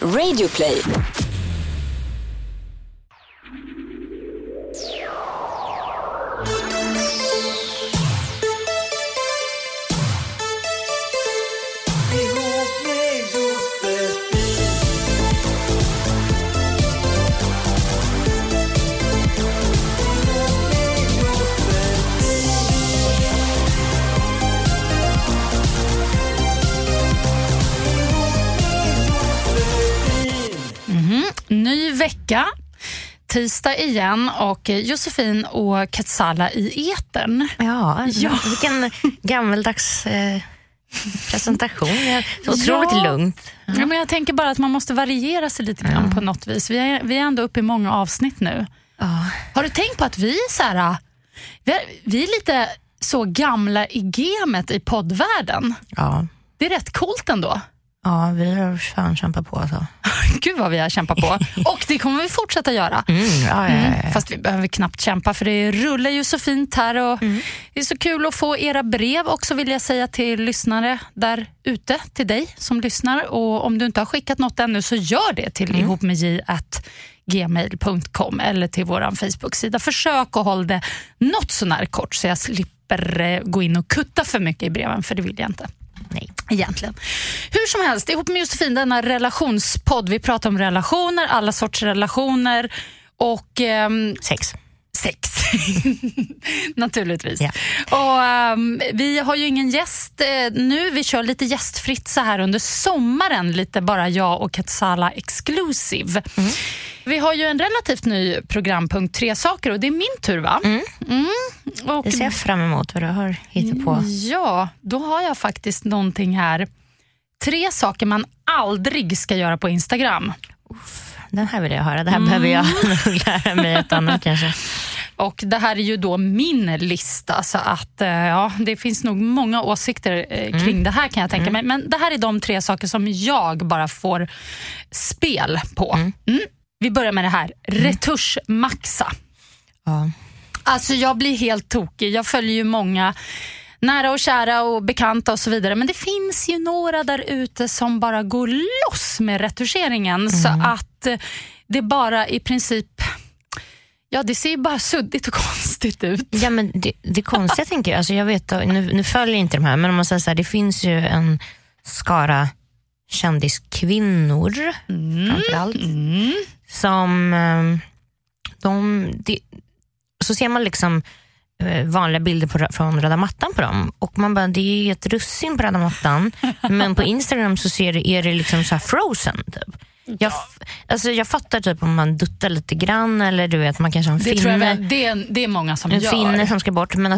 Radio Play. Ny vecka, tisdag igen, och Josefin och Katsala i etern. Ja. Vilken gammeldags presentation. Otroligt lugnt. Ja, men jag tänker bara att man måste variera sig lite grann på något vis. Vi är ändå uppe i många avsnitt nu. Har du tänkt på att vi är så här, vi är lite så gamla i gamet i poddvärlden? Ja. Det är rätt coolt ändå. Ja, vi har fan kämpat på alltså. Gud vad vi har kämpat på. Och det kommer vi fortsätta göra. Ja. Fast vi behöver knappt kämpa, för det rullar ju så fint här. Och det är så kul att få era brev också, vill jag säga till lyssnare där ute. Till dig som lyssnar. Och om du inte har skickat något ännu, så gör det till ihopmedj@gmail.com. Eller till vår Facebook-sida. Försök att hålla det något sån här kort, så jag slipper gå in och kutta för mycket i breven, för det vill jag inte. Nej, egentligen. Hur som helst, ihop med Josefin, denna relationspodd. Vi pratar om relationer, alla sorts relationer och... Sex. Naturligtvis. Yeah. Och vi har ju ingen gäst nu. Vi kör lite gästfritt så här under sommaren. Lite bara jag och Katsala exclusive. Mm. Vi har ju en relativt ny programpunkt, 3 saker, och det är min tur, va? Och det ser jag fram emot, vad du har hittat på. Ja, då har jag faktiskt någonting här. 3 saker man aldrig ska göra på Instagram. Den här vill jag höra. Det här behöver jag lära mig ett annat kanske. Och det här är ju då min lista, så att ja, det finns nog många åsikter kring det här, kan jag tänka mig. Men det här är de 3 saker som jag bara får spel på. Vi börjar med det här. Retuschmaxa. Ja. Alltså jag blir helt tokig. Jag följer ju många nära och kära och bekanta och så vidare. Men det finns ju några där ute som bara går loss med retuscheringen. Så att det bara i princip... Ja, det ser ju bara suddigt och konstigt ut. Ja, men det konstiga tänker jag. Alltså jag vet, nu följer inte de här. Men om man säger så här, det finns ju en skara kändiskvinnor framförallt. Som så ser man liksom vanliga bilder från röda mattan på dem, och man bara, det är ju ett russin på röda mattan. Men på Instagram så är det liksom så här frozen typ. Jag fattar typ om man duttar lite grann, eller du vet, man kanske har en finne. Det är många som gör. En finne som ska bort, men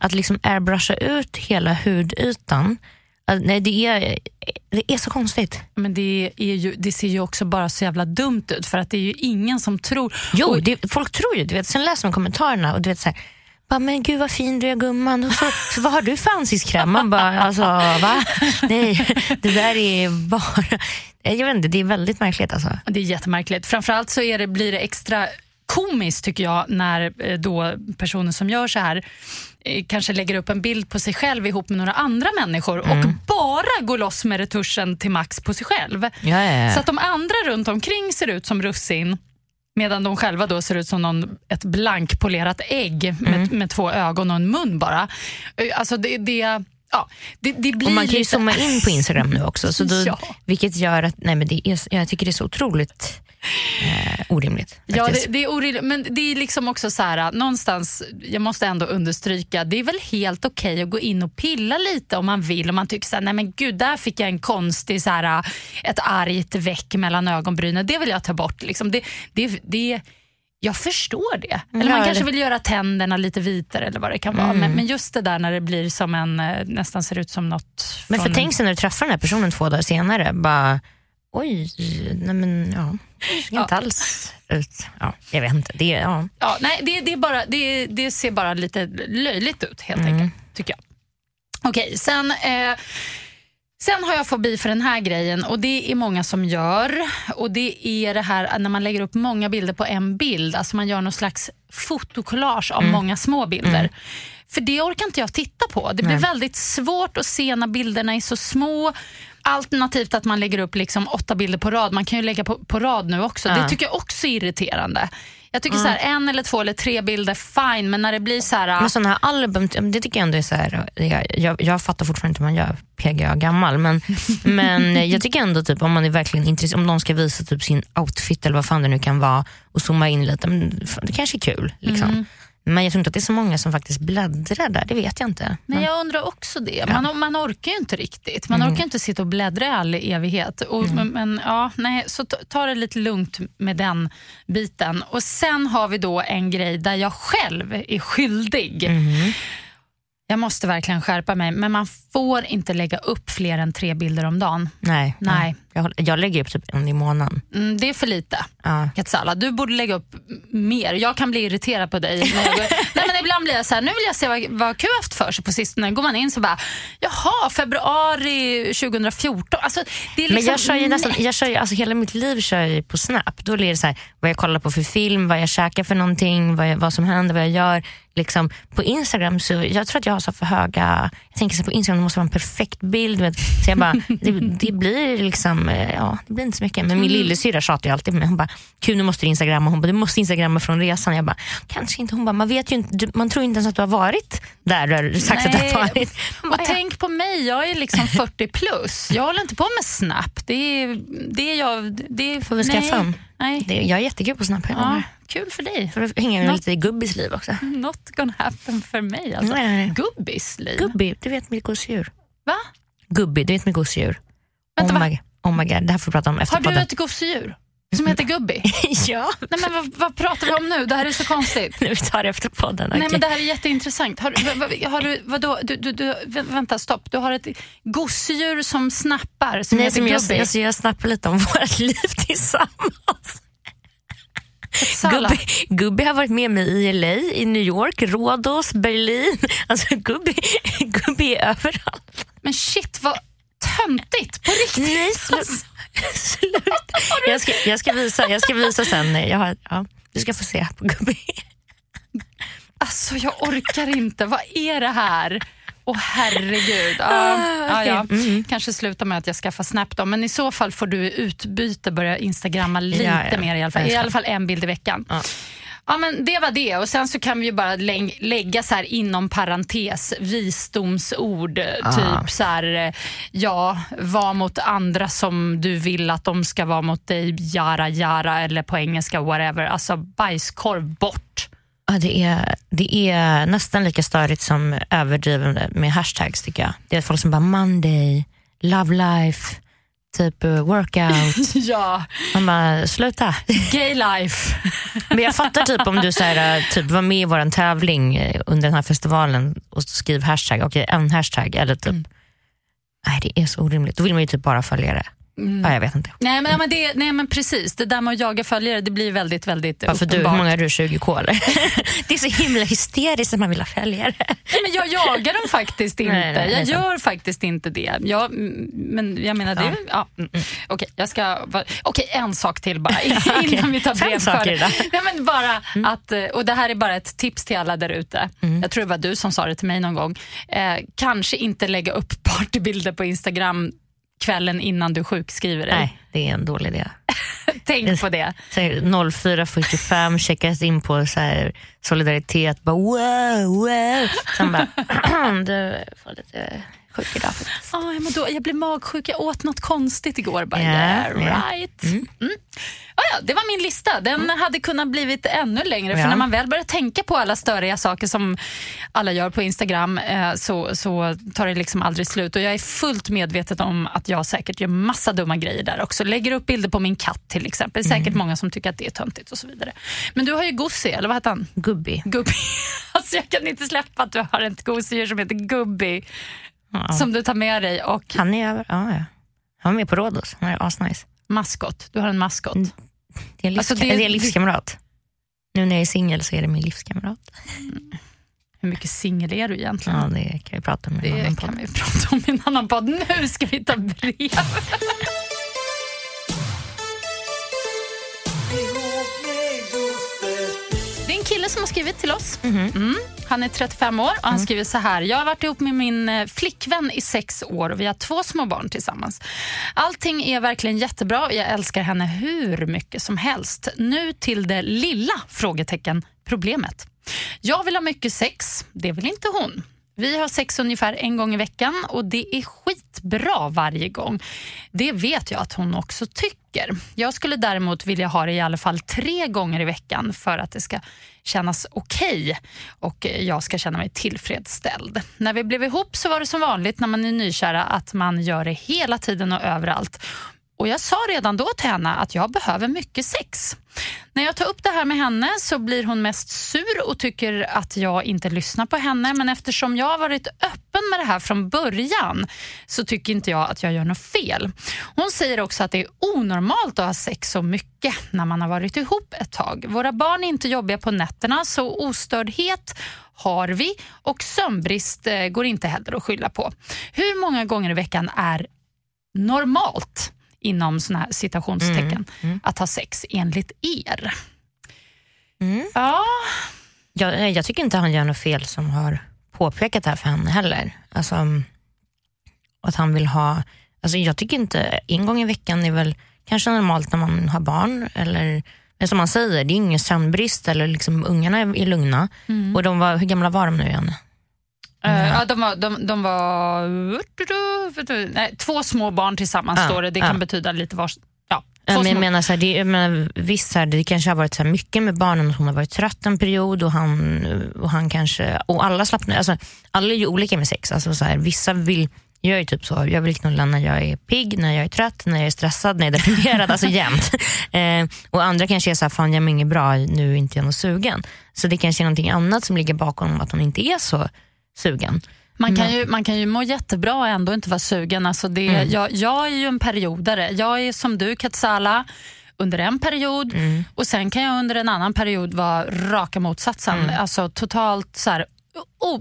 att liksom airbrusha ut hela hudytan. Nej, det är så konstigt. Men det ser ju också bara så jävla dumt ut, för att det är ju ingen som tror. Jo, och folk tror ju, du vet, sen läser man kommentarerna och du vet så här, bara, men gud vad fin du är, gumman, och så vad har du för ansiktskräm? Man bara, alltså va? Nej, det där är bara, jag vet inte, det är väldigt märkligt alltså. Det är jättemärkligt. Framförallt så blir det extra komiskt tycker jag, när då personer som gör så här kanske lägger upp en bild på sig själv ihop med några andra människor och bara går loss med retuschen till max på sig själv. Så att de andra runt omkring ser ut som russin, medan de själva då ser ut som ett blankpolerat ägg med 2 ögon och en mun bara. Alltså det Ja, det blir, och man kan ju zooma in på Instagram nu också så då, ja. Vilket gör att nej men det är, jag tycker det är så otroligt orimligt. Ja, det är orimligt, men det är liksom också så här någonstans, jag måste ändå understryka, det är väl helt okej att gå in och pilla lite om man vill, om man tycker så här, nej men gud, där fick jag en konstig så här, ett argt väck mellan ögonbrynen, det vill jag ta bort liksom. Det jag förstår det. Eller man kanske vill göra tänderna lite vitare eller vad det kan vara. Men just det där när det blir som en, nästan ser ut som något. Men för tänk sig när du träffar den här personen 2 dagar senare, bara, oj, nej men ja, inte alls ut. Ja, jag vet inte. Det, ja. Ja, nej, det är bara, det ser bara lite löjligt ut helt enkelt, tycker jag. Okej, Sen har jag fobi för den här grejen, och det är många som gör, och det är det här när man lägger upp många bilder på en bild, alltså man gör någon slags fotokollage av många små bilder. För det orkar inte jag titta på. Det blir väldigt svårt att se när bilderna är så små. Alternativt att man lägger upp liksom 8 bilder på rad. Man kan ju lägga på rad nu också. Det tycker jag också är irriterande. Jag tycker så här, 1 eller 2 eller 3 bilder, fine. Men när det blir så här... Men sådana här album, det tycker jag ändå är så här... Jag fattar fortfarande inte om man gör PGA gammal. Men jag tycker ändå typ om man är verkligen intresserad, om någon ska visa typ sin outfit eller vad fan det nu kan vara och zooma in lite, det kanske är kul liksom. Men jag tror inte att det är så många som faktiskt bläddrar där, det vet jag inte. Men jag undrar också det. Man orkar ju inte riktigt. Man orkar inte sitta och bläddra i all evighet. Och, men ja, nej, så ta det lite lugnt med den biten. Och sen har vi då en grej där jag själv är skyldig. Jag måste verkligen skärpa mig. Men man får inte lägga upp fler än 3 bilder om dagen. Nej. Jag lägger upp typ en i månaden. Det är för lite. Katsala, du borde lägga upp mer. Jag kan bli irriterad på dig. Nej, men ibland blir jag så här, nu vill jag se vad Q haft för sig på sistone. Går man in så bara, jaha, februari 2014. Alltså, det är liksom... Men jag kör ju nästan, alltså hela mitt liv kör jag på Snap. Då blir det så här, vad jag kollar på för film, vad jag käkar för någonting, vad som händer, vad jag gör. Liksom, på Instagram så, jag tror att jag har så för höga, jag tänker så på Instagram, det måste vara en perfekt bild, vet. Så jag bara, det blir liksom, ja, det blir inte så mycket. Men min lillesyra tjatar ju alltid med, hon bara, Q, nu måste du Instagramma, hon bara, du måste Instagramma från resan. Jag bara, kanske inte, hon bara, man vet ju inte, man tror inte ens att du har varit där du har sagt att du har varit. Och tänk på mig, jag är liksom 40+, jag håller inte på med Snap, det är får vi skaffa om. Nej. Jag är jättekul på Snap. Ja, kul för dig. För att hänga med lite i Gubbis liv också. Not gonna happen för mig alltså. Nej. Gubbis liv? Gubbi, du vet mitt gosedjur. Va? Gubbi, du vet mitt gosedjur. Vänta, oh my god, det här får vi prata om efter. Har podden. Du ett gosedjur som heter Gubbi? Ja. Nej, men vad pratar vi om nu? Det här är så konstigt. Nu tar det efter podden. Okay. Nej, men det här är jätteintressant. Har du vänta, stopp. Du har ett gosedjur som snappar som heter Gubbi. Jag snappar lite om vårt liv tillsammans. Gubbi har varit med mig i LA, i New York, Rhodos, Berlin. Alltså Gubbi är överallt. Men shit, vad töntigt på riktigt. Nej, slut. Jag ska visa sen. Du ska få se på Gubbi. Alltså jag orkar inte. Vad är det här? Åh herregud. Okay. Kanske sluta med att jag skaffar Snap då. Men i så fall får du utbyte, börja Instagramma lite mer i alla fall. I alla fall 1 bild i veckan. Ja, men det var det. Och sen så kan vi ju bara lägga så här inom parentes visdomsord, typ så här, var mot andra som du vill att de ska vara mot dig, jara, eller på engelska whatever. Alltså bajskorv bort. Ja, det är nästan lika störigt som överdrivande med hashtags, tycker jag. Det är folk som bara Monday, love life, typ workout. Man bara, sluta. Gay life. Men jag fattar typ om du så här, typ var med i våran tävling under den här festivalen och skriv hashtag, en hashtag eller typ. Nej, det är så orimligt. Då vill man ju typ bara följa det. Ja, jag vet inte. Nej men precis, det där med att jaga följare, det blir väldigt, väldigt uppenbart. Hur många är du? 20K eller? Det är så himla hysteriskt att man vill ha följare. Nej, men jag jagar dem faktiskt inte. Jag gör faktiskt inte det. Men jag menar det. Ja. Okej, jag ska... Okej, en sak till bara. Innan vi tar brevskörd. Nej, men bara att... Och det här är bara ett tips till alla där ute. Jag tror det var du som sa det till mig någon gång. Kanske inte lägga upp partybilder på Instagram kvällen innan du sjukskriver dig. Nej, det är en dålig idé. Tänk på det. 04.45 checkas in på så här solidaritet. Bara, wow. Sen bara, du får lite magsjuk idag. Jag blev magsjuk, jag åt något konstigt igår. Bara, right. Mm. Ja, det var min lista. Den hade kunnat blivit ännu längre. För när man väl börjar tänka på alla störiga saker som alla gör på Instagram, så tar det liksom aldrig slut. Och jag är fullt medveten om att jag säkert gör massa dumma grejer där också. Lägger upp bilder på min katt till exempel. Säkert många som tycker att det är töntigt och så vidare. Men du har ju Gussi, eller vad heter han? Gubbi. Alltså jag kan inte släppa att du har ett gosedjur som heter Gubbi. Ja. Som du tar med dig. Och... han är över, ja. Han var med på Rådos. Han är asnice. Maskott, du har en maskott. Det är en livskamrat. Nu när jag är singel så är det min livskamrat. Mm. Hur mycket singel är du egentligen? Ja, det kan vi prata om i en annan podd. Nu ska vi ta brev. Det är en kille som har skrivit till oss. Han är 35 år och han skriver så här: jag har varit ihop med min flickvän i 6 år och vi har 2 små barn tillsammans. Allting är verkligen jättebra och jag älskar henne hur mycket som helst. Nu till det lilla problemet. Jag vill ha mycket sex, det vill inte hon. Vi har sex ungefär 1 gång i veckan och det är skitbra varje gång. Det vet jag att hon också tycker. Jag skulle däremot vilja ha det i alla fall 3 gånger i veckan för att det ska kännas okej och jag ska känna mig tillfredsställd. När vi blev ihop så var det som vanligt när man är nykära att man gör det hela tiden och överallt. Och jag sa redan då till henne att jag behöver mycket sex. När jag tar upp det här med henne så blir hon mest sur och tycker att jag inte lyssnar på henne. Men eftersom jag har varit öppen med det här från början så tycker inte jag att jag gör något fel. Hon säger också att det är onormalt att ha sex så mycket när man har varit ihop ett tag. Våra barn är inte jobbiga på nätterna så ostördhet har vi och sömnbrist går inte heller att skylla på. Hur många gånger i veckan är normalt? Inom såna här citationstecken att ha sex enligt er. Ja. Jag tycker inte han gör något fel som har påpekat det här för henne heller. Alltså att han vill ha, alltså jag tycker inte 1 gång i veckan är väl kanske normalt när man har barn eller, men som man säger, det är ingen sömnbrist eller liksom ungarna är lugna. Och de var, hur gamla var de nu igen? Ja, de var 2 små barn tillsammans står det. Det kan betyda lite var. Ja, men jag menar så här, visst här, det kanske har varit så här mycket med barnen och hon har varit trött en period och han kanske och alla slappnar, alltså alla är ju olika med sex, alltså så här, vissa vill, jag är typ så, jag vill knulla när jag är pigg, när jag är trött, när jag är stressad, när jag är deprimerad, alltså jämt. Och andra kanske är så här, fan jag mår inget bra nu, inte jag någon sugen. Så det kanske är någonting annat som ligger bakom att hon inte är så sugen. Man kan ju må jättebra och ändå inte vara sugen. Alltså det, jag är ju en periodare. Jag är som du, Katsala, under en period. Och sen kan jag under en annan period vara raka motsatsen. Alltså totalt så här,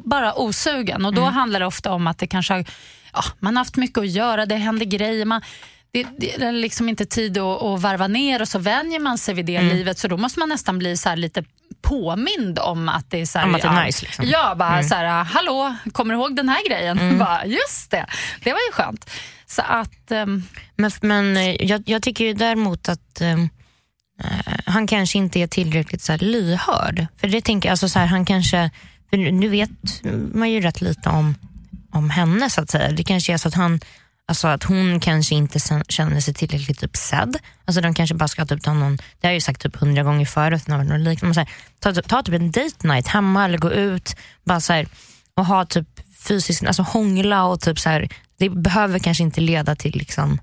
bara osugen. Och då handlar det ofta om att det kanske, ja, man har haft mycket att göra. Det händer grejer. Det är liksom inte tid att varva ner och så vänjer man sig vid det livet. Så då måste man nästan bli så här lite påmind om att det är så här, att det är nice, liksom. Ja, bara så här, hallå, kommer du ihåg den här grejen? Bara, just det, det var ju skönt. Så att men jag tycker ju däremot att han kanske inte är tillräckligt så här lyhörd. För det tänker jag, alltså så här, han kanske, för nu vet man ju rätt lite om henne så att säga. Det kanske är så att han, alltså att hon kanske inte känner sig tillräckligt typ sedd. Alltså de kanske bara ska typ ta någon, det har jag ju sagt typ 100 gånger förut när någon liknande, så här, ta typ en date night hemma eller gå ut bara så här, och ha typ fysiskt, alltså hångla och typ så här, det behöver kanske inte leda till liksom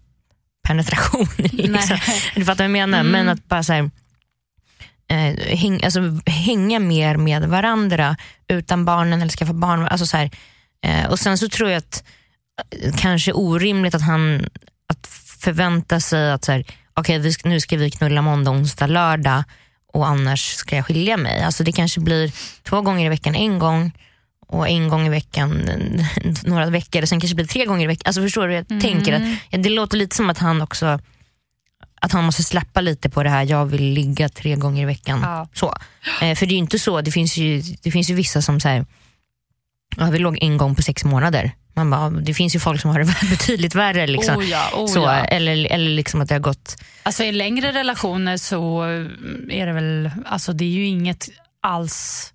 penetration liksom. Du fattar vad jag menar, men att bara så här, hänga mer med varandra utan barnen eller skaffa barn, alltså så här, och sen så tror jag att kanske orimligt att han att förvänta sig att så här, okej, nu ska vi knulla måndag, onsdag, lördag och annars ska jag skilja mig. Alltså det kanske blir 2 gånger i veckan, 1 gång och 1 gång i veckan några veckor, sen kanske blir 3 gånger i veckan. Alltså förstår du, jag tänker att det låter lite som att han också, att han måste släppa lite på det här, jag vill ligga 3 gånger i veckan. Ja. Så. För det är ju inte så, det finns ju vissa som så här, vi låg 1 gång på 6 månader. Man bara, det finns ju folk som har det betydligt värre liksom. Så, eller liksom att det har gått. Alltså i längre relationer så är det väl, alltså det är ju inget alls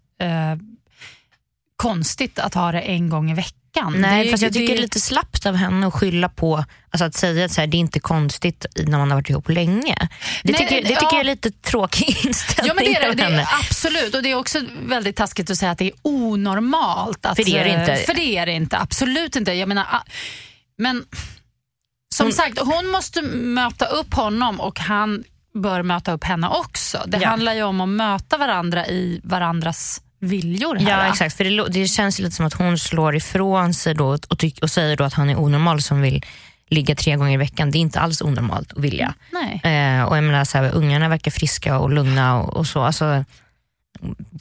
konstigt att ha det 1 gång i veckan. veckan. Nej, fast jag tycker det är lite slappt av henne att skylla på, alltså att säga att så här, det är inte konstigt när man har varit ihop länge. Det tycker jag är lite tråkig inställning. Ja, men det är absolut, och det är också väldigt taskigt att säga att det är onormalt att, för det är det inte, absolut inte. Jag menar, men som sagt, hon måste möta upp honom och han bör möta upp henne också. Det handlar ju om att möta varandra i varandras viljor här. Ja, exakt. För det känns lite som att hon slår ifrån sig då och säger då att han är onormal som vill ligga 3 gånger i veckan. Det är inte alls onormalt att vilja. Nej. Och jag menar så här, ungarna verkar friska och lugna och så. Alltså,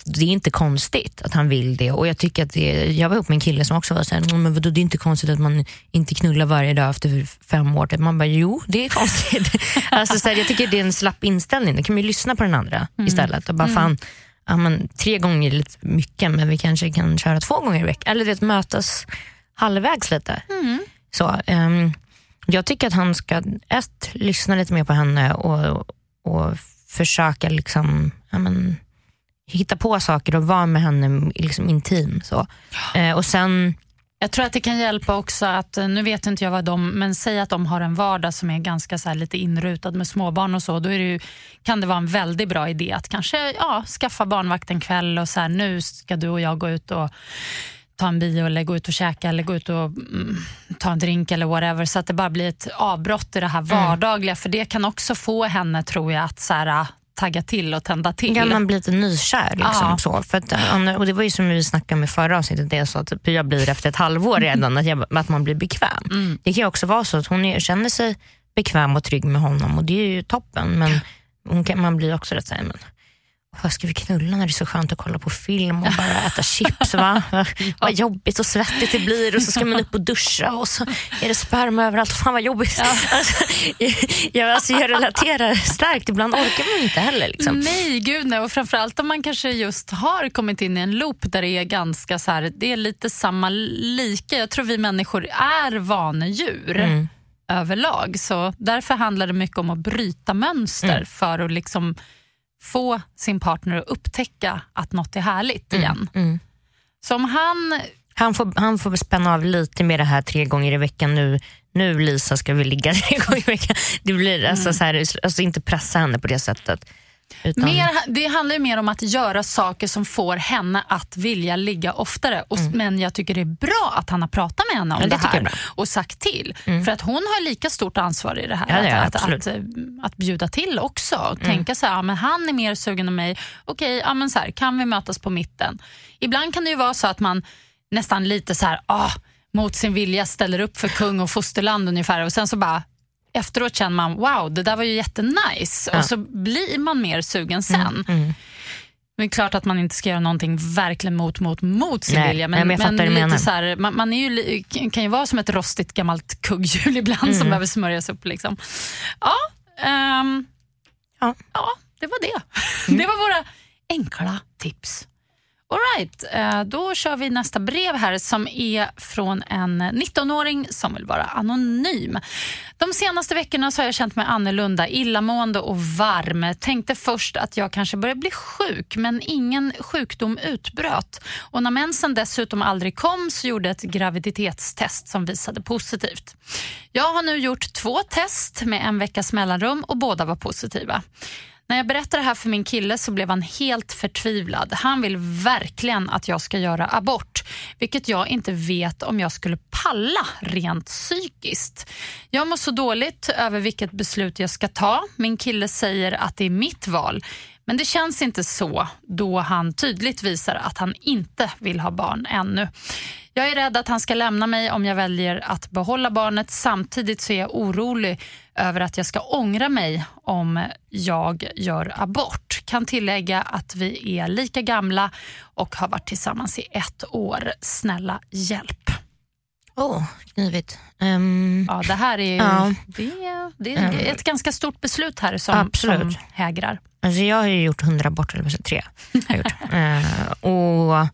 det är inte konstigt att han vill det. Och jag tycker att jag var ihop med en kille som också var så här, men vadå, det är inte konstigt att man inte knullar varje dag efter 5 år. Man bara, jo, det är konstigt. Alltså, så här, jag tycker det är en slapp inställning. Då kan man ju lyssna på den andra istället. Och bara, fan, ja, men 3 gånger är lite mycket, men vi kanske kan köra 2 gånger i veckan. Eller det mötas halvvägs lite. Mm. Så, jag tycker att han ska lyssna lite mer på henne och försöka liksom, ja, men hitta på saker och vara med henne liksom intim så. Och sen, jag tror att det kan hjälpa också att, nu vet inte jag vad men säg att de har en vardag som är ganska så här lite inrutad med småbarn och så, då är det ju, kan det vara en väldigt bra idé att kanske skaffa barnvakt en kväll och så här, nu ska du och jag gå ut och ta en bio eller gå ut och käka eller gå ut och ta en drink eller whatever, så att det bara blir ett avbrott i det här vardagliga, för det kan också få henne, tror jag, att så här tagga till och tända till. Ja, man blir lite nykär liksom, så. För att, och det var ju som vi snackade med förra avsnittet, det är så att jag blir efter ett halvår redan att man blir bekväm. Mm. Det kan ju också vara så att hon känner sig bekväm och trygg med honom, och det är ju toppen, men man blir också rätt såhär, men vad ska vi knulla när det är så skönt att kolla på film och bara äta chips, va? Vad jobbigt och svettigt det blir, och så ska man upp och duscha och så är det sperma överallt, fan vad jobbigt. Alltså, jag relaterar starkt, ibland orkar man inte heller liksom. Nej, gud nej, och framförallt om man kanske just har kommit in i en loop där det är ganska så här, det är lite samma lika, jag tror vi människor är vanedjur överlag, så därför handlar det mycket om att bryta mönster för att liksom få sin partner att upptäcka att något är härligt igen. Mm. Så om han får spänna av lite med det här 3 gånger i veckan nu Lisa ska vi ligga 3 gånger i veckan. Det blir alltså så här, alltså inte pressa henne på det sättet. Utan det handlar ju mer om att göra saker som får henne att vilja ligga oftare. Och, men jag tycker det är bra att han har pratat med henne om det här och sagt till. Mm. För att hon har lika stort ansvar i det här, att bjuda till också. Tänka så här, ja, men han är mer sugen än mig. Okej, ja, men så här, kan vi mötas på mitten? Ibland kan det ju vara så att man nästan lite så här, mot sin vilja ställer upp för kung och fosterland ungefär. Och sen så bara, efteråt känner man, wow, det där var ju jättenice. Och så blir man mer sugen sen. Men klart att man inte ska göra någonting verkligen mot sin vilja. Men lite så här, man är ju, kan ju vara som ett rostigt gammalt kugghjul ibland som behöver smörjas upp liksom. Ja, det var det. Det var våra enkla tips. All right, då kör vi nästa brev här som är från en 19-åring som vill vara anonym. De senaste veckorna så har jag känt mig annorlunda, illamående och varm. Tänkte först att jag kanske började bli sjuk, men ingen sjukdom utbröt. Och när mensen dessutom aldrig kom så gjorde jag ett graviditetstest som visade positivt. Jag har nu gjort 2 test med 1 veckas mellanrum och båda var positiva. När jag berättade det här för min kille så blev han helt förtvivlad. Han vill verkligen att jag ska göra abort, vilket jag inte vet om jag skulle palla rent psykiskt. Jag mår så dåligt över vilket beslut jag ska ta. Min kille säger att det är mitt val, men det känns inte så då han tydligt visar att han inte vill ha barn ännu. Jag är rädd att han ska lämna mig om jag väljer att behålla barnet. Samtidigt så är jag orolig över att jag ska ångra mig om jag gör abort. Kan tillägga att vi är lika gamla och har varit tillsammans i 1 år. Snälla, hjälp. Knivigt. Ja, det här är det är ett ganska stort beslut här som hägrar. Alltså jag har ju gjort 100 aborter, eller så 3 har gjort. Och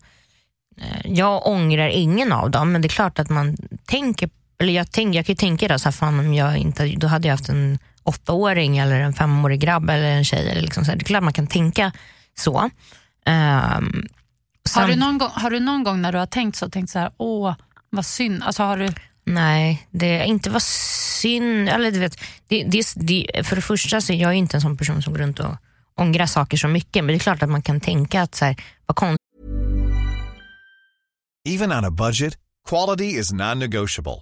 jag ångrar ingen av dem, men det är klart att man tänker, eller jag kan ju tänka då, så här, fan, om jag inte, då hade jag haft en 8-åring eller en 5-årig grabb eller en tjej eller liksom så här. Det är klart man kan tänka så. Har du någon gång när du har tänkt så här, åh, Vad synd, alltså har du... Nej, det är inte vad synd, eller du vet, för det första så är jag ju inte en sån person som går runt och ångrar saker så mycket, men det är klart att man kan tänka att så här, vad konstigt. Even on a budget, quality is non-negotiable.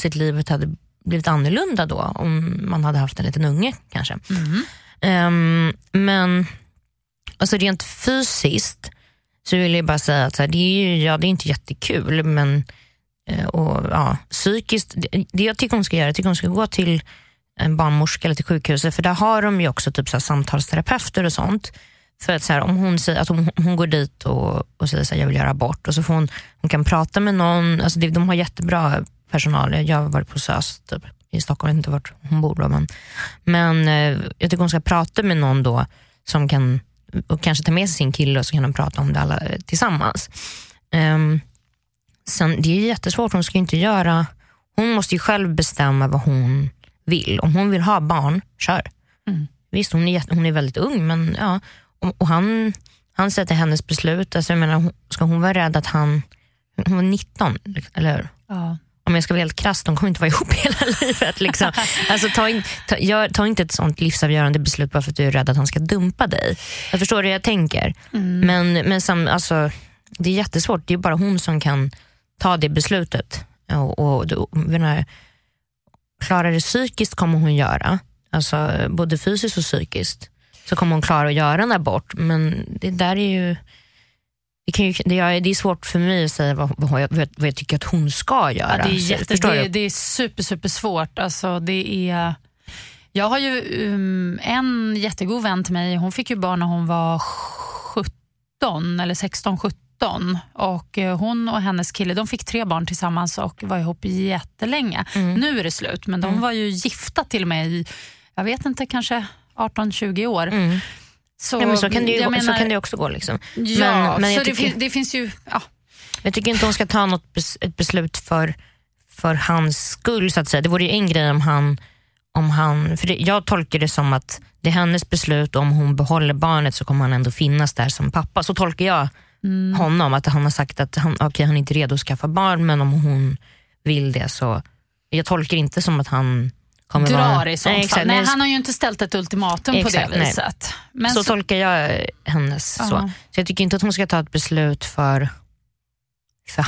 Sitt livet hade blivit annorlunda då om man hade haft en liten unge kanske. Men alltså rent fysiskt så vill jag bara säga att så här, det är ju, ja, det är inte jättekul, men och ja, psykiskt det jag tycker hon ska göra, jag tycker hon ska gå till en barnmorska eller till sjukhuset, för där har de ju också typ så här samtalsterapeuter och sånt. För att så här, om hon säger att hon går dit och säger så här, jag vill göra abort, och så får hon kan prata med någon, alltså de har jättebra personal. Jag har varit på SÖS typ, i Stockholm, jag vet inte vart hon bor då, men jag tycker hon ska prata med någon då som kan, och kanske ta med sig sin kille, och så kan de prata om det alla tillsammans. Sen det är jättesvårt, hon ska inte göra, hon måste ju själv bestämma vad hon vill. Om hon vill ha barn, kör. Visst, hon är väldigt ung, men ja, och han sätter hennes beslut, alltså jag menar, ska hon vara rädd att hon var 19, eller hur? Ja. Om jag ska vara helt krass, de kommer inte vara ihop hela livet liksom. Alltså ta inte ett sånt livsavgörande beslut bara för att du är rädd att han ska dumpa dig. Jag förstår det jag tänker. Men alltså, det är jättesvårt. Det är bara hon som kan ta det beslutet. Och klarar det psykiskt kommer hon göra. Alltså både fysiskt och psykiskt. Så kommer hon klara att göra en abort. Men det där är ju... Det är svårt för mig att säga vad jag tycker att hon ska göra. Ja, det är super svårt. Alltså, jag har ju en jättegod vän till mig. Hon fick ju barn när hon var 17 eller 16-17. Och hon och hennes kille, de fick 3 barn tillsammans och var ihop jättelänge. Nu är det slut, men de var ju gifta till mig i, jag vet inte, kanske 18-20 år. Så, ja, men så kan det ju gå, menar, så kan det också gå liksom. Ja, men så det finns ju, ja. Jag tycker inte hon ska ta ett beslut för hans skull så att säga. Det vore ju en grej om han för jag tolkar det som att det är hennes beslut, om hon behåller barnet så kommer han ändå finnas där som pappa. Så tolkar jag honom, att han har sagt att han är inte redo att skaffa barn, men om hon vill det, så jag tolkar inte som att han drar i sånt fall. Nej, han har ju inte ställt ett ultimatum på det viset. Men så tolkar jag hennes så. Så jag tycker inte att hon ska ta ett beslut för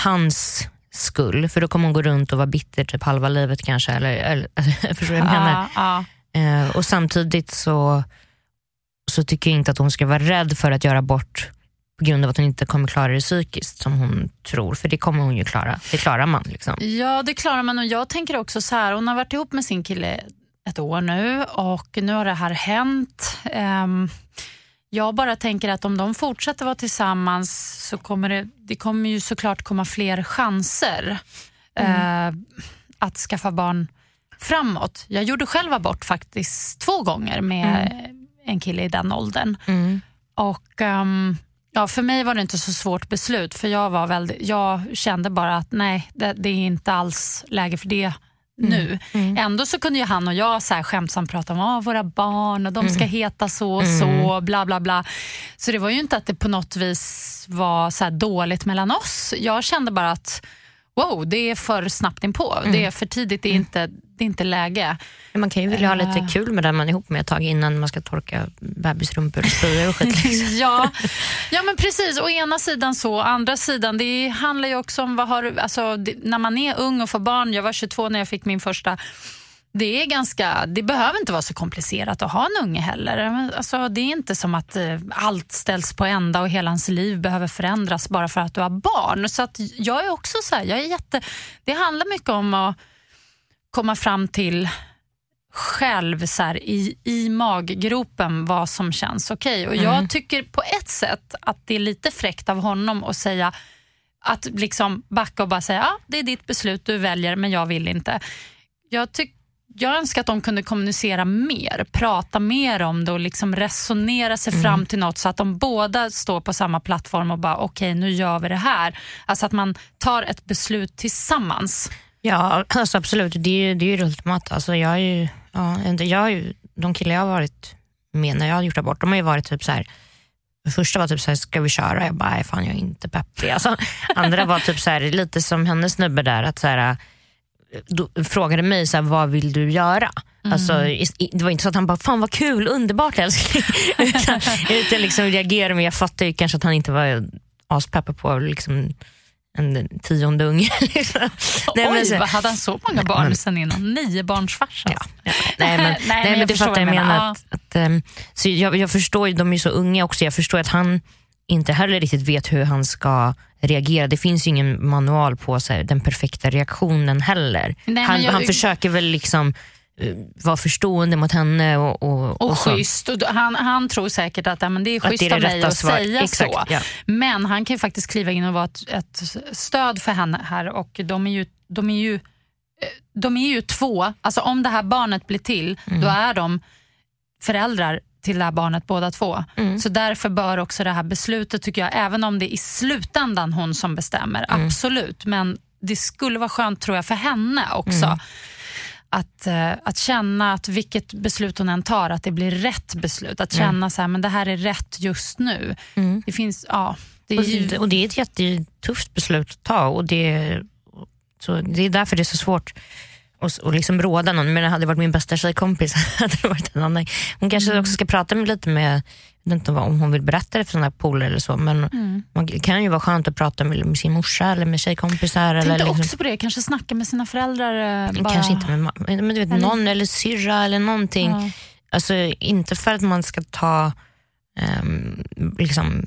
hans skull, för då kommer hon gå runt och vara bitter typ halva livet kanske, eller förstår jag menar. Och samtidigt så tycker jag inte att hon ska vara rädd för att göra bort på grund av att hon inte kommer klara det psykiskt som hon tror. För det kommer hon ju klara. Det klarar man liksom. Ja, det klarar man. Och jag tänker också så här, hon har varit ihop med sin kille ett år nu. Och nu har det här hänt. Jag bara tänker att om de fortsätter vara tillsammans så kommer det kommer ju såklart komma fler chanser att skaffa barn framåt. Jag gjorde själv abort faktiskt 2 gånger med en kille i den åldern. Och... Ja, för mig var det inte så svårt beslut, för jag kände bara att nej, det är inte alls läge för det nu. Mm. Ändå så kunde ju han och jag så här skämtsamt prata om våra barn och de ska heta så och så, bla bla bla. Så det var ju inte att det på något vis var så här dåligt mellan oss. Jag kände bara att wow, det är för snabbt inpå. Det är för tidigt, det är inte läge. Man kan ju vilja ha lite kul med den man är ihop med ett tag innan man ska torka bebisrumpor och spöja och skit liksom. ja, men precis. Å ena sidan så, andra sidan. Det handlar ju också om när man är ung och får barn. Jag var 22 när jag fick min första. Det är ganska, det behöver inte vara så komplicerat att ha en unge heller. Alltså, det är inte som att allt ställs på ända och hela ens liv behöver förändras bara för att du har barn. Så att jag är också så här, det handlar mycket om att komma fram till själv så här, i maggropen vad som känns okej. Och jag tycker på ett sätt att det är lite fräckt av honom att säga, att liksom backa och bara säga det är ditt beslut, du väljer, men jag vill inte. Jag önskar att de kunde kommunicera mer, prata mer om det och liksom resonera sig fram till något, så att de båda står på samma plattform och bara okej, nu gör vi det här. Alltså att man tar ett beslut tillsammans. Ja, alltså absolut. Det är ju det ultimata. Alltså de killar jag har varit med när jag har gjort abort, de har ju varit typ så här. Den första var typ så här, ska vi köra? Jag bara, fan, jag är inte peppig. Alltså, andra var typ så här, lite som hennes snubbe där, att så här, frågade mig så här, vad vill du göra? Alltså, det var inte så att han bara, fan vad kul, underbart älskling. utan liksom reagerade, men jag fattar ju kanske att han inte var aspepper på liksom en 10:e unge. Oj, hade han så många barn sen innan? 9 barns farsa. Alltså. Ja. Nej, men det fattar jag menar. Så jag förstår ju, de är ju så unga också. Jag förstår att han inte heller riktigt vet hur han ska reagera. Det finns ju ingen manual på sig, den perfekta reaktionen heller. Nej, han försöker väl liksom vara förstående mot henne och schysst. Och han tror säkert att men det är schysst av mig att säga. Exakt, så. Ja. Men han kan ju faktiskt kliva in och vara ett stöd för henne här. Och de är ju två. Alltså om det här barnet blir till, då är de föräldrar till det här barnet båda två. Så därför bör också det här beslutet, tycker jag, även om det är i slutändan hon som bestämmer, absolut. Men det skulle vara skönt, tror jag, för henne också. Att känna att vilket beslut hon än tar, att det blir rätt beslut. Att känna så här, men det här är rätt just nu. Det finns, och det är ett jättetufft beslut att ta, och det är därför det är så svårt och liksom råda någon. Men det hade varit min bästa tjejkompis. Hade varit en annan. Hon kanske också ska prata med lite med, jag vet inte om hon vill berätta det för sådana poler eller så, men det kan ju vara skönt att prata med sin morsa eller med tjejkompisar. Tänkte eller liksom, också på det, kanske snacka med sina föräldrar. Bara. Kanske inte med men du vet, eller någon, eller syrra eller någonting. Ja. Alltså inte för att man ska ta liksom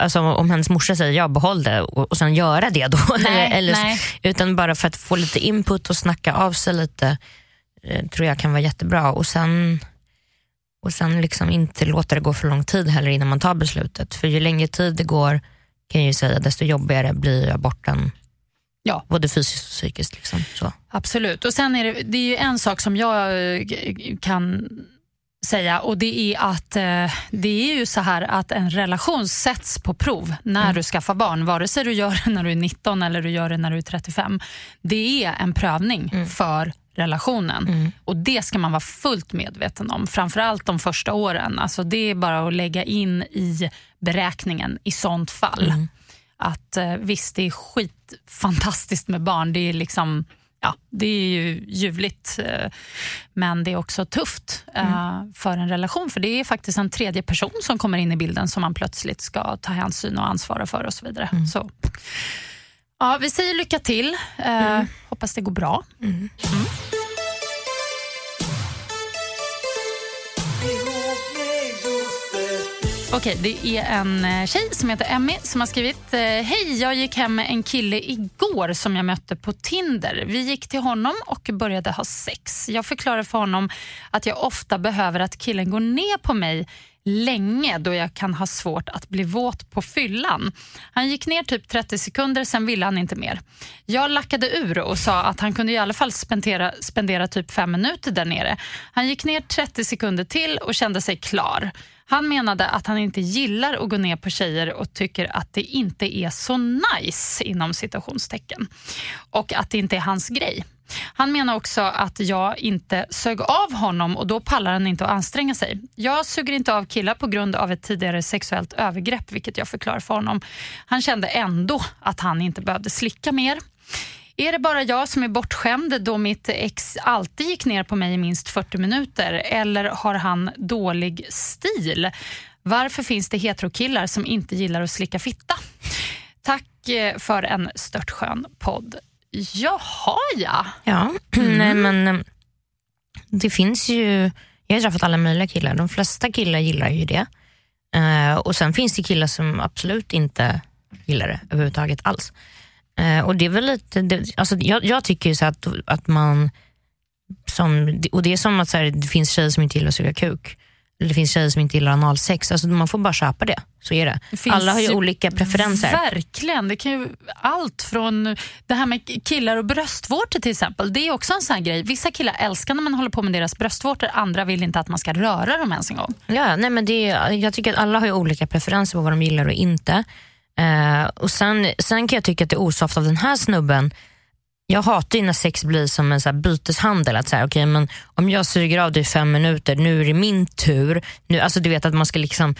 alltså om hennes morsa säger jag behåll det och sen göra det då. Nej, nej. Utan bara för att få lite input och snacka av sig lite, tror jag kan vara jättebra. Och sen liksom inte låta det gå för lång tid heller innan man tar beslutet. För ju längre tid det går, kan jag ju säga, desto jobbigare blir aborten. Ja. Både fysiskt och psykiskt liksom. Så. Absolut. Och sen är det är ju en sak som jag kan säga, och det är att det är ju så här att en relation sätts på prov när du skaffar barn, vare sig du gör det när du är 19 eller du gör det när du är 35. Det är en prövning för relationen, och det ska man vara fullt medveten om, framförallt de första åren. Alltså det är bara att lägga in i beräkningen i sånt fall. Att visst, det är skitfantastiskt med barn, det är liksom, ja, det är ju ljuvligt, men det är också tufft för en relation, för det är faktiskt en tredje person som kommer in i bilden som man plötsligt ska ta hänsyn och ansvara för och så vidare. Så. Ja, vi säger lycka till. Hoppas det går bra. Okej, det är en tjej som heter Emmy som har skrivit: hej, jag gick hem med en kille igår som jag mötte på Tinder. Vi gick till honom och började ha sex. Jag förklarade för honom att jag ofta behöver att killen går ner på mig länge, då jag kan ha svårt att bli våt på fyllan. Han gick ner typ 30 sekunder, sen ville han inte mer. Jag lackade ur och sa att han kunde i alla fall spendera typ 5 minuter där nere. Han gick ner 30 sekunder till och kände sig klar. Han menade att han inte gillar att gå ner på tjejer och tycker att det inte är så nice inom citationstecken. Och att det inte är hans grej. Han menar också att jag inte sög av honom och då pallar han inte att anstränga sig. Jag suger inte av killar på grund av ett tidigare sexuellt övergrepp, vilket jag förklarar för honom. Han kände ändå att han inte behövde slicka mer. Är det bara jag som är bortskämd då mitt ex alltid gick ner på mig i minst 40 minuter? Eller har han dålig stil? Varför finns det heterokillar som inte gillar att slicka fitta? Tack för en störtskön podd. Jaha, ja. Ja, nej men det finns ju, jag har träffat alla möjliga killar. De flesta killar gillar ju det. Och sen finns det killar som absolut inte gillar det överhuvudtaget alls. Och det är väl lite, alltså jag tycker ju så att man som, och det är som att så här, det finns tjejer som inte gillar att suga kuk. Eller det finns tjejer som inte gillar analsex. Alltså man får bara köpa det, så är det. Det alla har ju olika preferenser. Verkligen, det kan ju allt från det här med killar och bröstvårtor till exempel. Det är också en sån här grej. Vissa killar älskar när man håller på med deras bröstvårtor. Andra vill inte att man ska röra dem ens en gång. Ja, nej men det är, jag tycker att alla har ju olika preferenser på vad de gillar och inte. Och sen kan jag tycka att det är osoft av den här snubben. Jag hatar ju när sex blir som en så här byteshandel, att så här, okej, men om jag suger av dig 5 minuter, nu är det min tur nu, alltså du vet att man ska liksom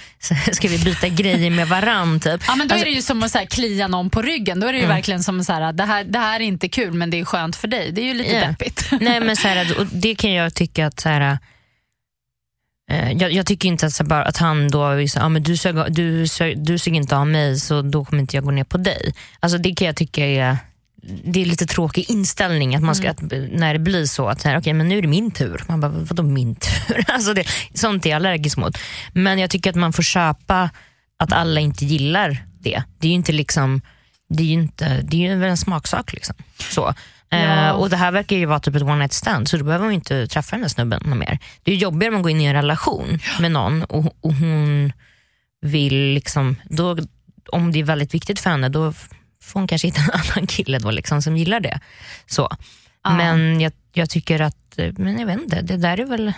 ska vi byta grejer med varann typ. Ja men då alltså, är det ju som att så här, klia någon på ryggen. Då är det ju verkligen som så här, det här är inte kul men det är skönt för dig. Det är ju lite deppigt. Nej men så här, och det kan jag tycka att så här, jag tycker inte att han då liksom, ah, men du sög inte av mig så då kommer inte jag gå ner på dig. Alltså det kan jag tycka är, det är lite tråkig inställning att man ska, att när det blir så att så här, okej, men nu är det min tur. Man bara, vadå min tur? Alltså det, sånt är jag allergisk mot. Men jag tycker att man får köpa att alla inte gillar det. Det är ju inte liksom, det är ju en smaksak liksom. Så. Ja. Och det här verkar ju vara typ ett one night stand, så då behöver man inte träffa den här snubben mer. Det är ju jobbigare om man går in i en relation med någon och hon vill liksom då, om det är väldigt viktigt för henne, då får hon kanske hitta en annan kille då liksom som gillar det. Så. Men jag tycker att, men jag vet inte, det där är väl,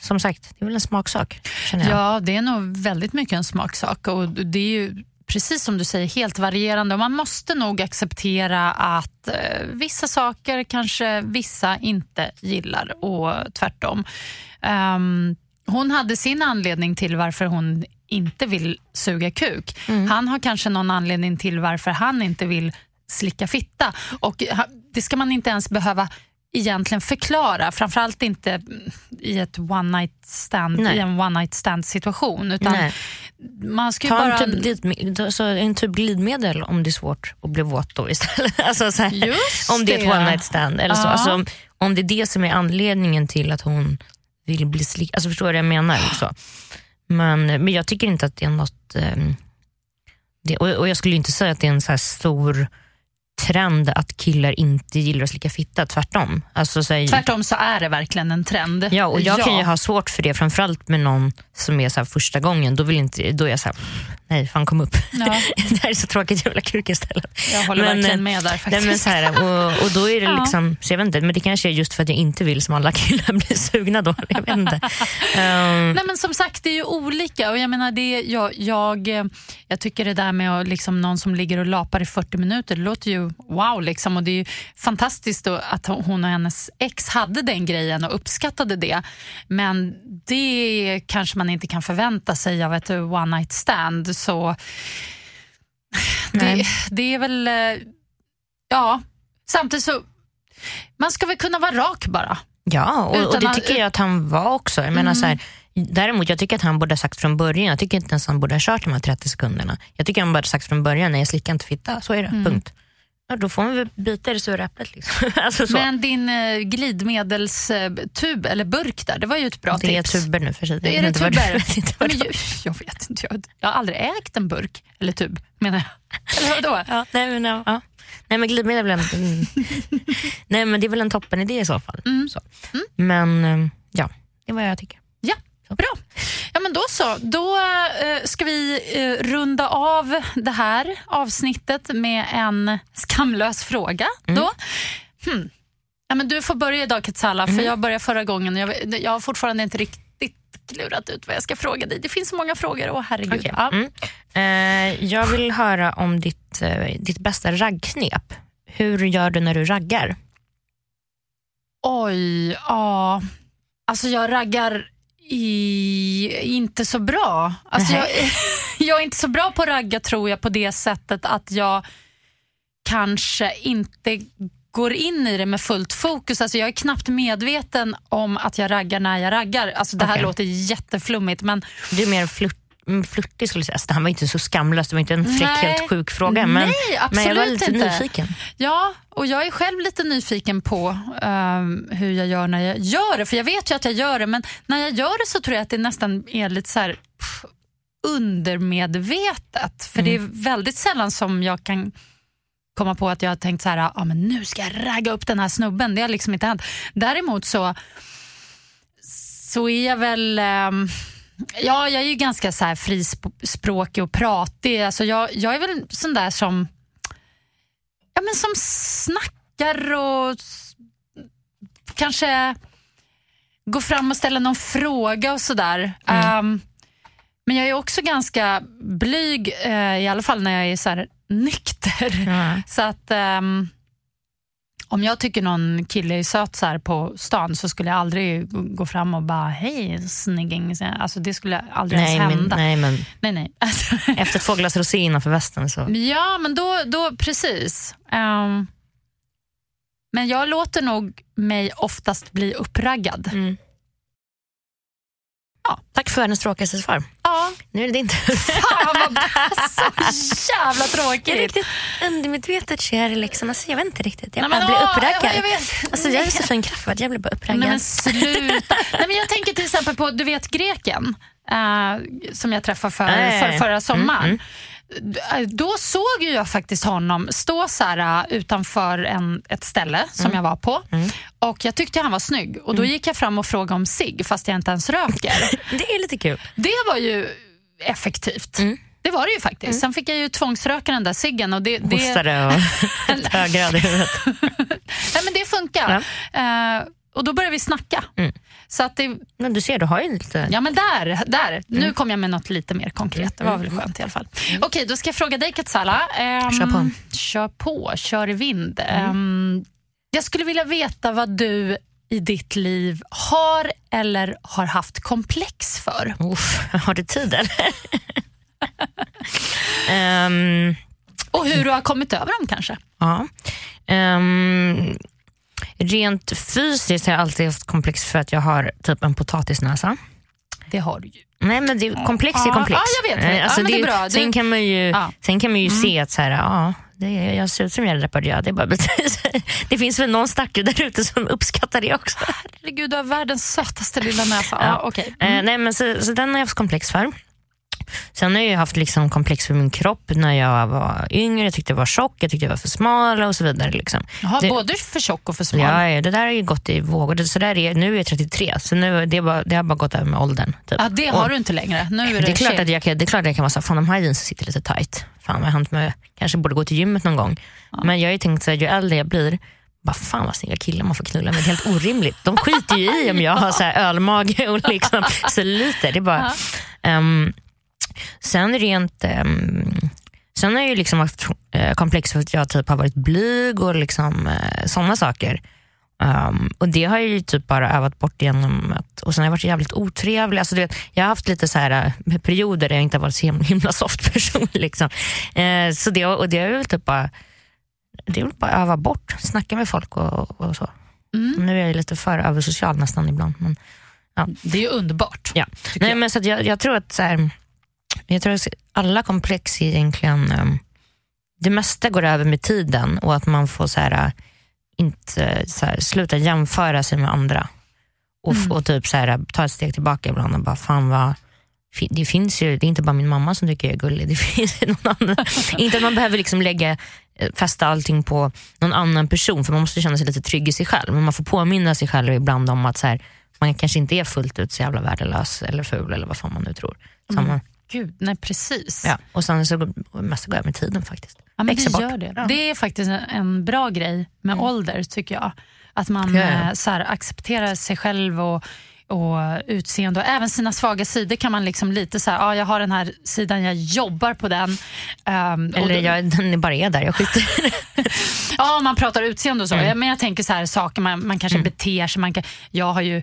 som sagt, det är väl en smaksak, känner jag. Ja, det är nog väldigt mycket en smaksak, och det är ju precis som du säger, helt varierande. Och man måste nog acceptera att vissa saker kanske vissa inte gillar och tvärtom. Hon hade sin anledning till varför hon inte vill suga kuk. Han har kanske någon anledning till varför han inte vill slicka fitta. Och det ska man inte ens behöva egentligen förklara, framförallt inte i ett one night stand, i en one night stand situation utan man ska ju ta bara en typ glidmedel om det är svårt att bli våt då istället. Alltså så här, om det är ett one night stand eller så, alltså, om det är det som är anledningen till att hon vill bli slick, alltså förstår du vad jag menar också. Men jag tycker inte att det är något det, och jag skulle inte säga att det är en så här stor trend att killar inte gillar att slicka fitta, tvärtom. Alltså, tvärtom så är det verkligen en trend. Ja, och jag kan ju ha svårt för det, framförallt med någon som är så här första gången, då är jag så här, nej fan kom upp. Ja. Det här är så tråkigt, jag vill ha kuk istället. Jag håller verkligen med där faktiskt. Men så här, och då är det liksom, så jag vet inte, men det kanske är just för att jag inte vill som alla killar blir sugna då, jag vet inte. Nej men som sagt, det är ju olika, och jag menar det, jag tycker det där med att, liksom, någon som ligger och lapar i 40 minuter, det låter ju wow liksom, och det är ju fantastiskt då att hon och hennes ex hade den grejen och uppskattade det, men det kanske man inte kan förvänta sig av ett one night stand, så det är väl, ja, samtidigt så man ska väl kunna vara rak bara. Ja, och det tycker jag att han var också. Jag menar så här, däremot jag tycker att han borde ha sagt från början, jag tycker inte ens han borde ha kört de här 30 sekunderna. Jag tycker han borde ha sagt från början, nej jag slickar inte fitta, så är det, punkt. Ja, då får man väl byta det så räppet liksom. Alltså så. Men din glidmedelstub eller burk där, det var ju ett bra tips. Det är tuber nu för sig. Är det tuber? Jag vet inte, jag har aldrig ägt en burk eller tub, menar jag. Eller vadå? Ja, nej men. Nej men glidmedel blev nej men det är väl en toppen idé i så fall. Så. Men ja, det var jag tycker. Ja, bra. Ja men då så, då ska vi runda av det här avsnittet med en skamlös fråga då. Ja men du får börja idag, Katsala, för jag började förra gången och jag har fortfarande inte riktigt riktigt klurat ut vad jag ska fråga dig. Det finns så många frågor, åh herregud. Okay. Ja. Jag vill höra om ditt bästa raggknep. Hur gör du när du raggar? Oj, ja. Alltså jag raggar inte så bra. Alltså jag är inte så bra på att ragga, tror jag, på det sättet att jag kanske inte går in i det med fullt fokus. Alltså jag är knappt medveten om att jag raggar när jag raggar. Alltså det här låter jätteflummigt, men det är mer flirtig skulle jag säga. Han var inte så skamlös, det var inte en fräck, helt sjuk fråga. Men jag var lite nyfiken. Ja, och jag är själv lite nyfiken på hur jag gör när jag gör det. För jag vet ju att jag gör det, men när jag gör det så tror jag att det nästan är lite så här undermedvetet. För det är väldigt sällan som jag kan komma på att jag har tänkt så här, men nu ska jag ragga upp den här snubben. Det har liksom inte hänt. Däremot så är jag väl... Ja, jag är ju ganska så här frispråkig och pratig. Alltså jag är väl sån där som... Ja, men som snackar och kanske går fram och ställer någon fråga och sådär. Men jag är också ganska blyg, i alla fall när jag är så här nykter. Mm. Så att... Om jag tycker någon kille är söt så här på stan så skulle jag aldrig gå fram och bara hej snigging. Alltså det skulle aldrig ens hända. Nej. Alltså. Efter två glas rosé innanför västen så. Ja, men då precis. Men jag låter nog mig oftast bli uppraggad. Mm. Ja, tack för hennes tråkigaste svar. Ja. Nu är det inte. Fan vad så jävla tråkigt. Jag är riktigt undermedvetet kär liksom. Alltså jag vet inte riktigt. Jag blir uppraggad. Jag är så fin kraftfull. Jag blir bara uppraggad. Nej men sluta. Nej men jag tänker till exempel på, du vet greken. Som jag träffade för förra sommaren. Då såg ju jag faktiskt honom stå så här utanför ett ställe som jag var på. Och jag tyckte han var snygg. Och då gick jag fram och frågade om sig, fast jag inte ens röker. Det är lite kul. Det var ju effektivt. Det var det ju faktiskt. Sen fick jag ju tvångsröka den där ciggen. Och det hostade och högrade huvudet. Nej men det funkar. Ja. Och då började vi snacka. Så att det... Men du ser, du har ju lite... Ja, men där. Nu kom jag med något lite mer konkret. Det var väl skönt i alla fall. Okej, då ska jag fråga dig, Katsala. Kör i vind. Jag skulle vilja veta vad du i ditt liv har eller har haft komplex för. Har du tid eller? Och hur du har kommit över dem kanske. Ja. Rent fysiskt har jag alltid haft komplex för att jag har typ en potatisnäsa. Det har du ju. Nej, men det, komplex är komplex. Ja, jag vet. Alltså, men det är bra. Sen kan man ju se att så här, jag ser ut som jag reparerad. Det är bara, det finns väl någon stackare där ute som uppskattar det också. Herregud, du har världens sötaste lilla näsa. Nej, men så den har jag haft komplex för. Sen har jag ju haft liksom komplex för min kropp när jag var yngre. Jag tyckte jag var tjock, jag tyckte jag var för smal och så vidare liksom. Jaha, både för tjock och för smal? Ja, det där har ju gått i vågor. Så där är, nu är jag 33, så nu, det har bara gått över med åldern typ. Ja, det har du inte längre. Nu är det klart att jag kan vara så här, fan de här jeansen sitter lite tajt. Fan vad hänt med, kanske borde gå till gymmet någon gång. Ja. Men jag har ju tänkt så här, ju äldre jag blir, vad fan vad snygga killar man får knulla med, det är helt orimligt. De skiter ju i om jag har så här ölmage och liksom så lite. Det är bara... Ja. Sen har jag ju liksom haft komplex för att jag typ har varit blyg och liksom sådana saker. Och det har jag ju typ bara övat bort genom att, och sen har jag varit jävligt otrevlig. Alltså du vet, jag har haft lite så här perioder där jag inte har varit så himla soft person liksom. Så det, och det har jag ju typ bara, det är bara öva bort, snacka med folk och så. Nu är jag ju lite för översocial nästan ibland, men ja. Det är ju underbart. Ja. Nej, men så att jag tror att så här, jag tror att alla komplex egentligen, det mesta går över med tiden och att man får så här, inte så här, sluta jämföra sig med andra och typ så här, ta ett steg tillbaka ibland och bara fan vad det finns ju, det är inte bara min mamma som tycker jag är gullig, det finns någon annan. Inte att man behöver liksom fästa allting på någon annan person, för man måste känna sig lite trygg i sig själv, men man får påminna sig själv ibland om att så här, man kanske inte är fullt ut så jävla värdelös eller ful eller vad fan man nu tror. Gud, nej precis. Ja, och sen så måste gå över med tiden faktiskt. Ja, men det gör det. Det är faktiskt en bra grej med ålder tycker jag. Att man så här, accepterar sig själv och och utseende och även sina svaga sidor kan man liksom lite så här, jag har den här sidan, jag jobbar på den. Eller då, den bara är där, jag skiter. Man pratar utseende och så. Mm. Men jag tänker så här, saker man kanske beter sig. Jag har ju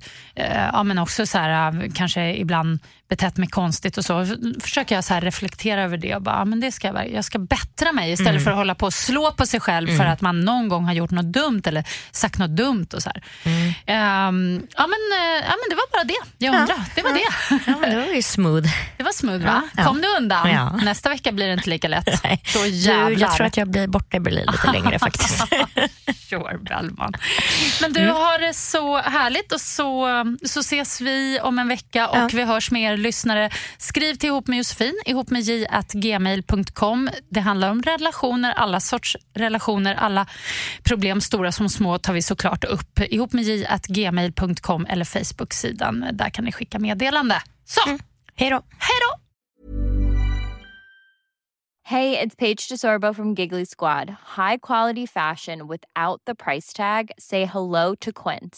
men också så här, kanske ibland betett mig konstigt och så. Försöker jag så här reflektera över det och bara, men det ska jag ska bättra mig istället för att hålla på och slå på sig själv för att man någon gång har gjort något dumt eller sagt något dumt och så här. Men det var bara det. Jag undrar, det var det. Ja, men det var ju smooth. Det var smooth, va? Ja. Kom du undan? Ja. Nästa vecka blir det inte lika lätt. Nej. Då jävlar. Du, jag tror att jag blir borta i Berlin lite längre faktiskt. Sure, Bellman. Men du har det så härligt och så ses vi om en vecka och vi hörs med er lyssnare. Skriv till ihop med Josefin, ihop med j@gmail.com. Det handlar om relationer, alla sorts relationer, alla problem, stora som små, tar vi såklart upp. Ihop med j@gmail.com eller Facebook-sidan. Där kan ni skicka meddelande. Så, hej då! Hej då! Hey, it's Paige Desorbo from Giggly Squad. High quality fashion without the price tag. Say hello to Quince.